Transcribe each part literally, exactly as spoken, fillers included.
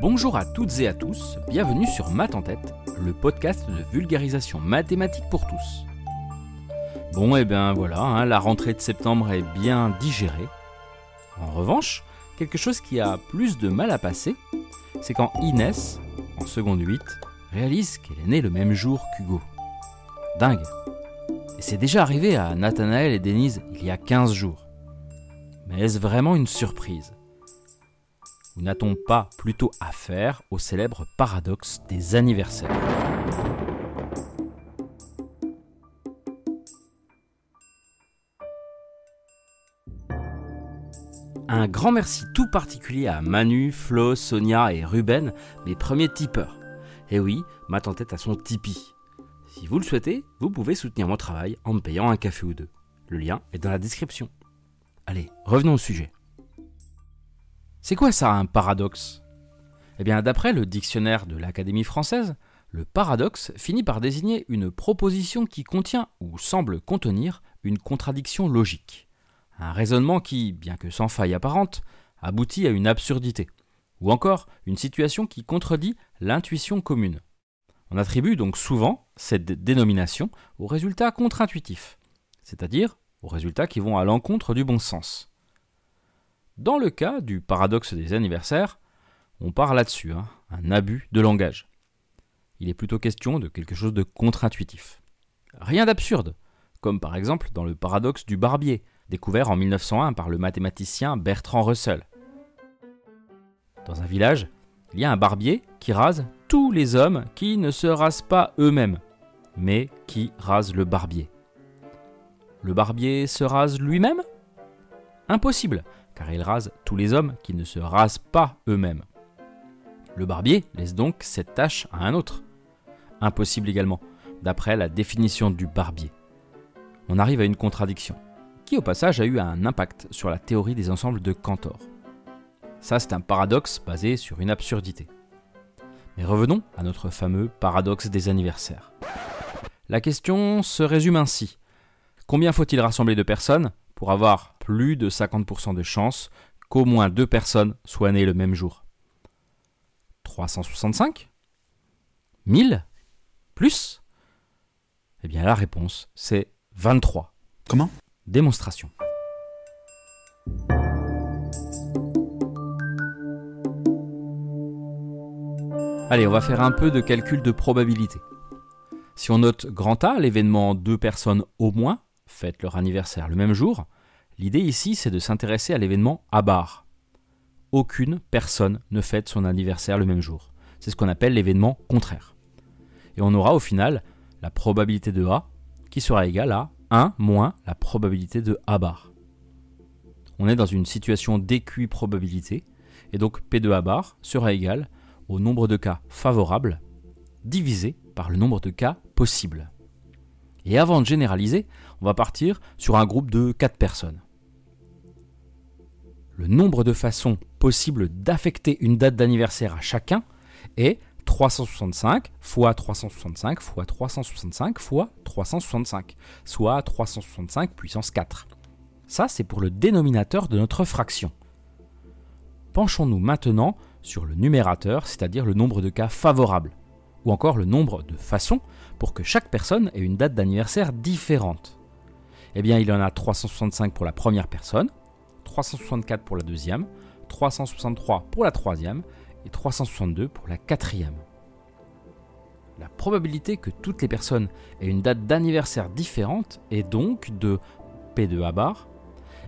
Bonjour à toutes et à tous, bienvenue sur Maths en Tête, le podcast de vulgarisation mathématique pour tous. Bon et eh bien voilà, hein, la rentrée de septembre est bien digérée. En revanche, quelque chose qui a plus de mal à passer, c'est quand Inès, en seconde huit, réalise qu'elle est née le même jour qu'Hugo. Dingue. Et c'est déjà arrivé à Nathanaël et Denise il y a quinze jours. Mais est-ce vraiment une surprise ? Ou n'a-t-on pas plutôt affaire au célèbre paradoxe des anniversaires ? Un grand merci tout particulier à Manu, Flo, Sonia et Ruben, mes premiers tipeurs. Et oui, Maths en Tête à son Tipeee. Si vous le souhaitez, vous pouvez soutenir mon travail en me payant un café ou deux. Le lien est dans la description. Allez, revenons au sujet. C'est quoi ça, un paradoxe ? Eh bien, d'après le dictionnaire de l'Académie française, le paradoxe finit par désigner une proposition qui contient ou semble contenir une contradiction logique. Un raisonnement qui, bien que sans faille apparente, aboutit à une absurdité. Ou encore, une situation qui contredit l'intuition commune. On attribue donc souvent cette dénomination aux résultats contre-intuitifs, c'est-à-dire aux résultats qui vont à l'encontre du bon sens. Dans le cas du paradoxe des anniversaires, on part là-dessus, hein, un abus de langage. Il est plutôt question de quelque chose de contre-intuitif. Rien d'absurde, comme par exemple dans le paradoxe du barbier, découvert en mille neuf cent un par le mathématicien Bertrand Russell. Dans un village, il y a un barbier qui rase tous les hommes qui ne se rasent pas eux-mêmes, mais qui rasent le barbier. Le barbier se rase lui-même ? Impossible, car il rase tous les hommes qui ne se rasent pas eux-mêmes. Le barbier laisse donc cette tâche à un autre. Impossible également, d'après la définition du barbier. On arrive à une contradiction, qui au passage a eu un impact sur la théorie des ensembles de Cantor. Ça, c'est un paradoxe basé sur une absurdité. Mais revenons à notre fameux paradoxe des anniversaires. La question se résume ainsi. Combien faut-il rassembler de personnes pour avoir plus de cinquante pour cent de chances qu'au moins deux personnes soient nées le même jour ? trois cent soixante-cinq ? mille ? Plus ? Eh bien la réponse, c'est vingt-trois. Comment ? Démonstration. Allez, on va faire un peu de calcul de probabilité. Si on note grand A, l'événement deux personnes au moins fêtent leur anniversaire le même jour, l'idée ici c'est de s'intéresser à l'événement A bar. Aucune personne ne fête son anniversaire le même jour. C'est ce qu'on appelle l'événement contraire. Et on aura au final la probabilité de A qui sera égale à un moins la probabilité de A bar. On est dans une situation d'équi probabilité et donc P de A bar sera égal au nombre de cas favorables divisé par le nombre de cas possibles. Et avant de généraliser, on va partir sur un groupe de quatre personnes. Le nombre de façons possibles d'affecter une date d'anniversaire à chacun est trois cent soixante-cinq fois trois cent soixante-cinq fois trois cent soixante-cinq fois trois cent soixante-cinq, soit trois cent soixante-cinq puissance quatre. Ça, c'est pour le dénominateur de notre fraction. Penchons-nous maintenant sur le numérateur, c'est-à-dire le nombre de cas favorables, ou encore le nombre de façons pour que chaque personne ait une date d'anniversaire différente. Eh bien, il y en a trois cent soixante-cinq pour la première personne, trois cent soixante-quatre pour la deuxième, trois cent soixante-trois pour la troisième et trois cent soixante-deux pour la quatrième. La probabilité que toutes les personnes aient une date d'anniversaire différente est donc de P de A bar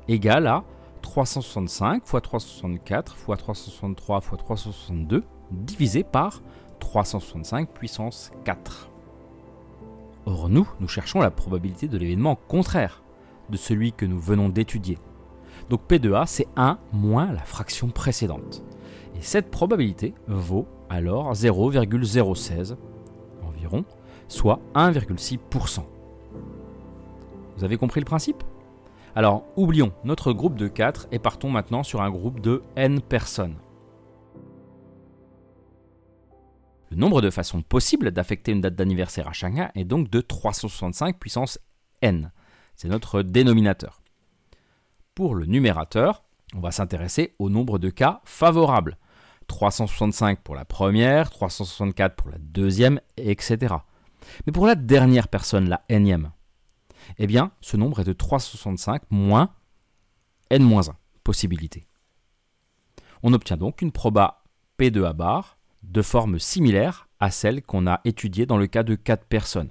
égale à trois cent soixante-cinq fois trois cent soixante-quatre fois trois cent soixante-trois fois trois cent soixante-deux divisé par trois cent soixante-cinq puissance quatre. Or nous, nous cherchons la probabilité de l'événement contraire, de celui que nous venons d'étudier. Donc P de A, c'est un moins la fraction précédente. Et cette probabilité vaut alors zéro virgule zéro seize environ, soit un virgule six pour cent. Vous avez compris le principe ? Alors, oublions notre groupe de quatre et partons maintenant sur un groupe de n personnes. Le nombre de façons possibles d'affecter une date d'anniversaire à chacun est donc de trois cent soixante-cinq puissance n. C'est notre dénominateur. Pour le numérateur, on va s'intéresser au nombre de cas favorables. trois cent soixante-cinq pour la première, trois cent soixante-quatre pour la deuxième, et cetera. Mais pour la dernière personne, la énième, eh bien, ce nombre est de trois cent soixante-cinq moins n moins un, possibilité. On obtient donc une proba P deux à barre de forme similaire à celle qu'on a étudiée dans le cas de quatre personnes.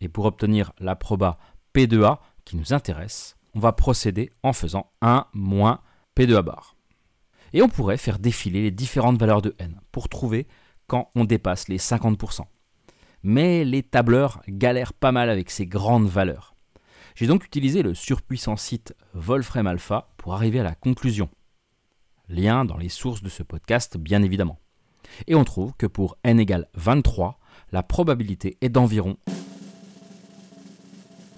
Et pour obtenir la proba P deux A qui nous intéresse, on va procéder en faisant un moins P deux à barre. Et on pourrait faire défiler les différentes valeurs de n pour trouver quand on dépasse les cinquante pour cent. Mais les tableurs galèrent pas mal avec ces grandes valeurs. J'ai donc utilisé le surpuissant site Wolfram Alpha pour arriver à la conclusion. Lien dans les sources de ce podcast, bien évidemment. Et on trouve que pour n égale vingt-trois, la probabilité est d'environ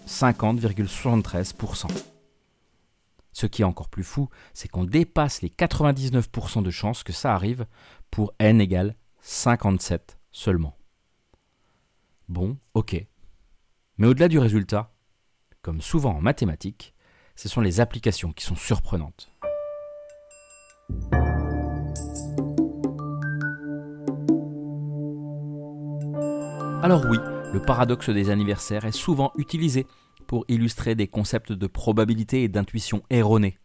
cinquante virgule soixante-treize pour cent. Ce qui est encore plus fou, c'est qu'on dépasse les quatre-vingt-dix-neuf pour cent de chances que ça arrive pour n égale cinquante-sept seulement. Bon, ok. Mais au-delà du résultat, comme souvent en mathématiques, ce sont les applications qui sont surprenantes. Alors oui, le paradoxe des anniversaires est souvent utilisé pour illustrer des concepts de probabilité et d'intuition erronés.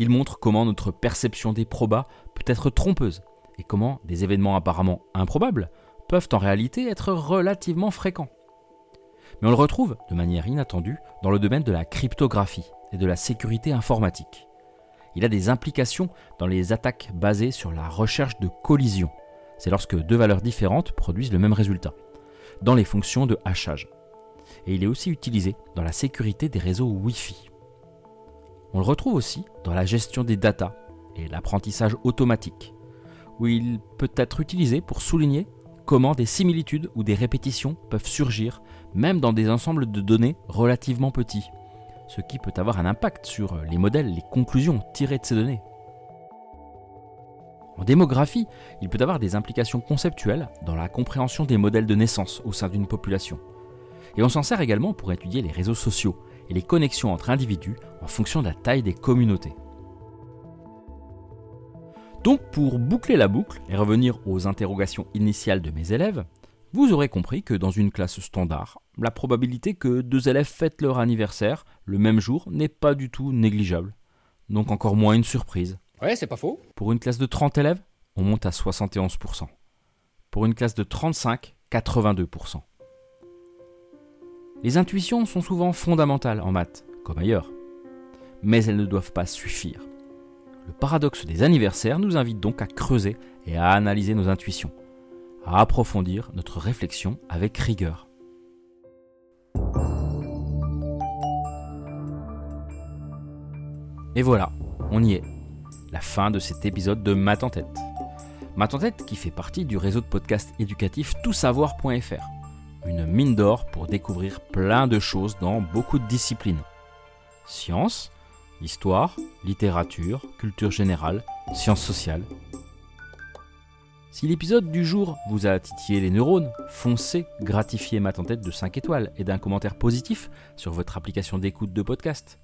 Il montre comment notre perception des probas peut être trompeuse et comment des événements apparemment improbables peuvent en réalité être relativement fréquents. Mais on le retrouve de manière inattendue dans le domaine de la cryptographie et de la sécurité informatique. Il a des implications dans les attaques basées sur la recherche de collision. C'est lorsque deux valeurs différentes produisent le même résultat, dans les fonctions de hachage. Et il est aussi utilisé dans la sécurité des réseaux Wi-Fi. On le retrouve aussi dans la gestion des data et l'apprentissage automatique, où il peut être utilisé pour souligner comment des similitudes ou des répétitions peuvent surgir, même dans des ensembles de données relativement petits, ce qui peut avoir un impact sur les modèles, les conclusions tirées de ces données. En démographie, il peut avoir des implications conceptuelles dans la compréhension des modèles de naissance au sein d'une population. Et on s'en sert également pour étudier les réseaux sociaux et les connexions entre individus en fonction de la taille des communautés. Donc pour boucler la boucle et revenir aux interrogations initiales de mes élèves, vous aurez compris que dans une classe standard, la probabilité que deux élèves fêtent leur anniversaire le même jour n'est pas du tout négligeable. Donc encore moins une surprise. Ouais, c'est pas faux. Pour une classe de trente élèves, on monte à soixante et onze pour cent. Pour une classe de trente-cinq, quatre-vingt-deux pour cent. Les intuitions sont souvent fondamentales en maths, comme ailleurs. Mais elles ne doivent pas suffire. Le paradoxe des anniversaires nous invite donc à creuser et à analyser nos intuitions, à approfondir notre réflexion avec rigueur. Et voilà, on y est. La fin de cet épisode de Maths en Tête. Maths en Tête qui fait partie du réseau de podcasts éducatifs tout savoir point f r. Une mine d'or pour découvrir plein de choses dans beaucoup de disciplines. Sciences, histoire, littérature, culture générale, sciences sociales. Si l'épisode du jour vous a titillé les neurones, foncez, gratifiez Maths en Tête de cinq étoiles et d'un commentaire positif sur votre application d'écoute de podcast.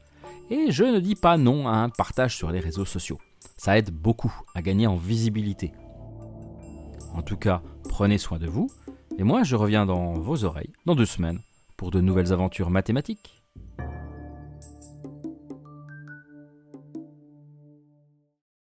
Et je ne dis pas non à un partage sur les réseaux sociaux. Ça aide beaucoup à gagner en visibilité. En tout cas, prenez soin de vous. Et moi, je reviens dans vos oreilles dans deux semaines pour de nouvelles aventures mathématiques.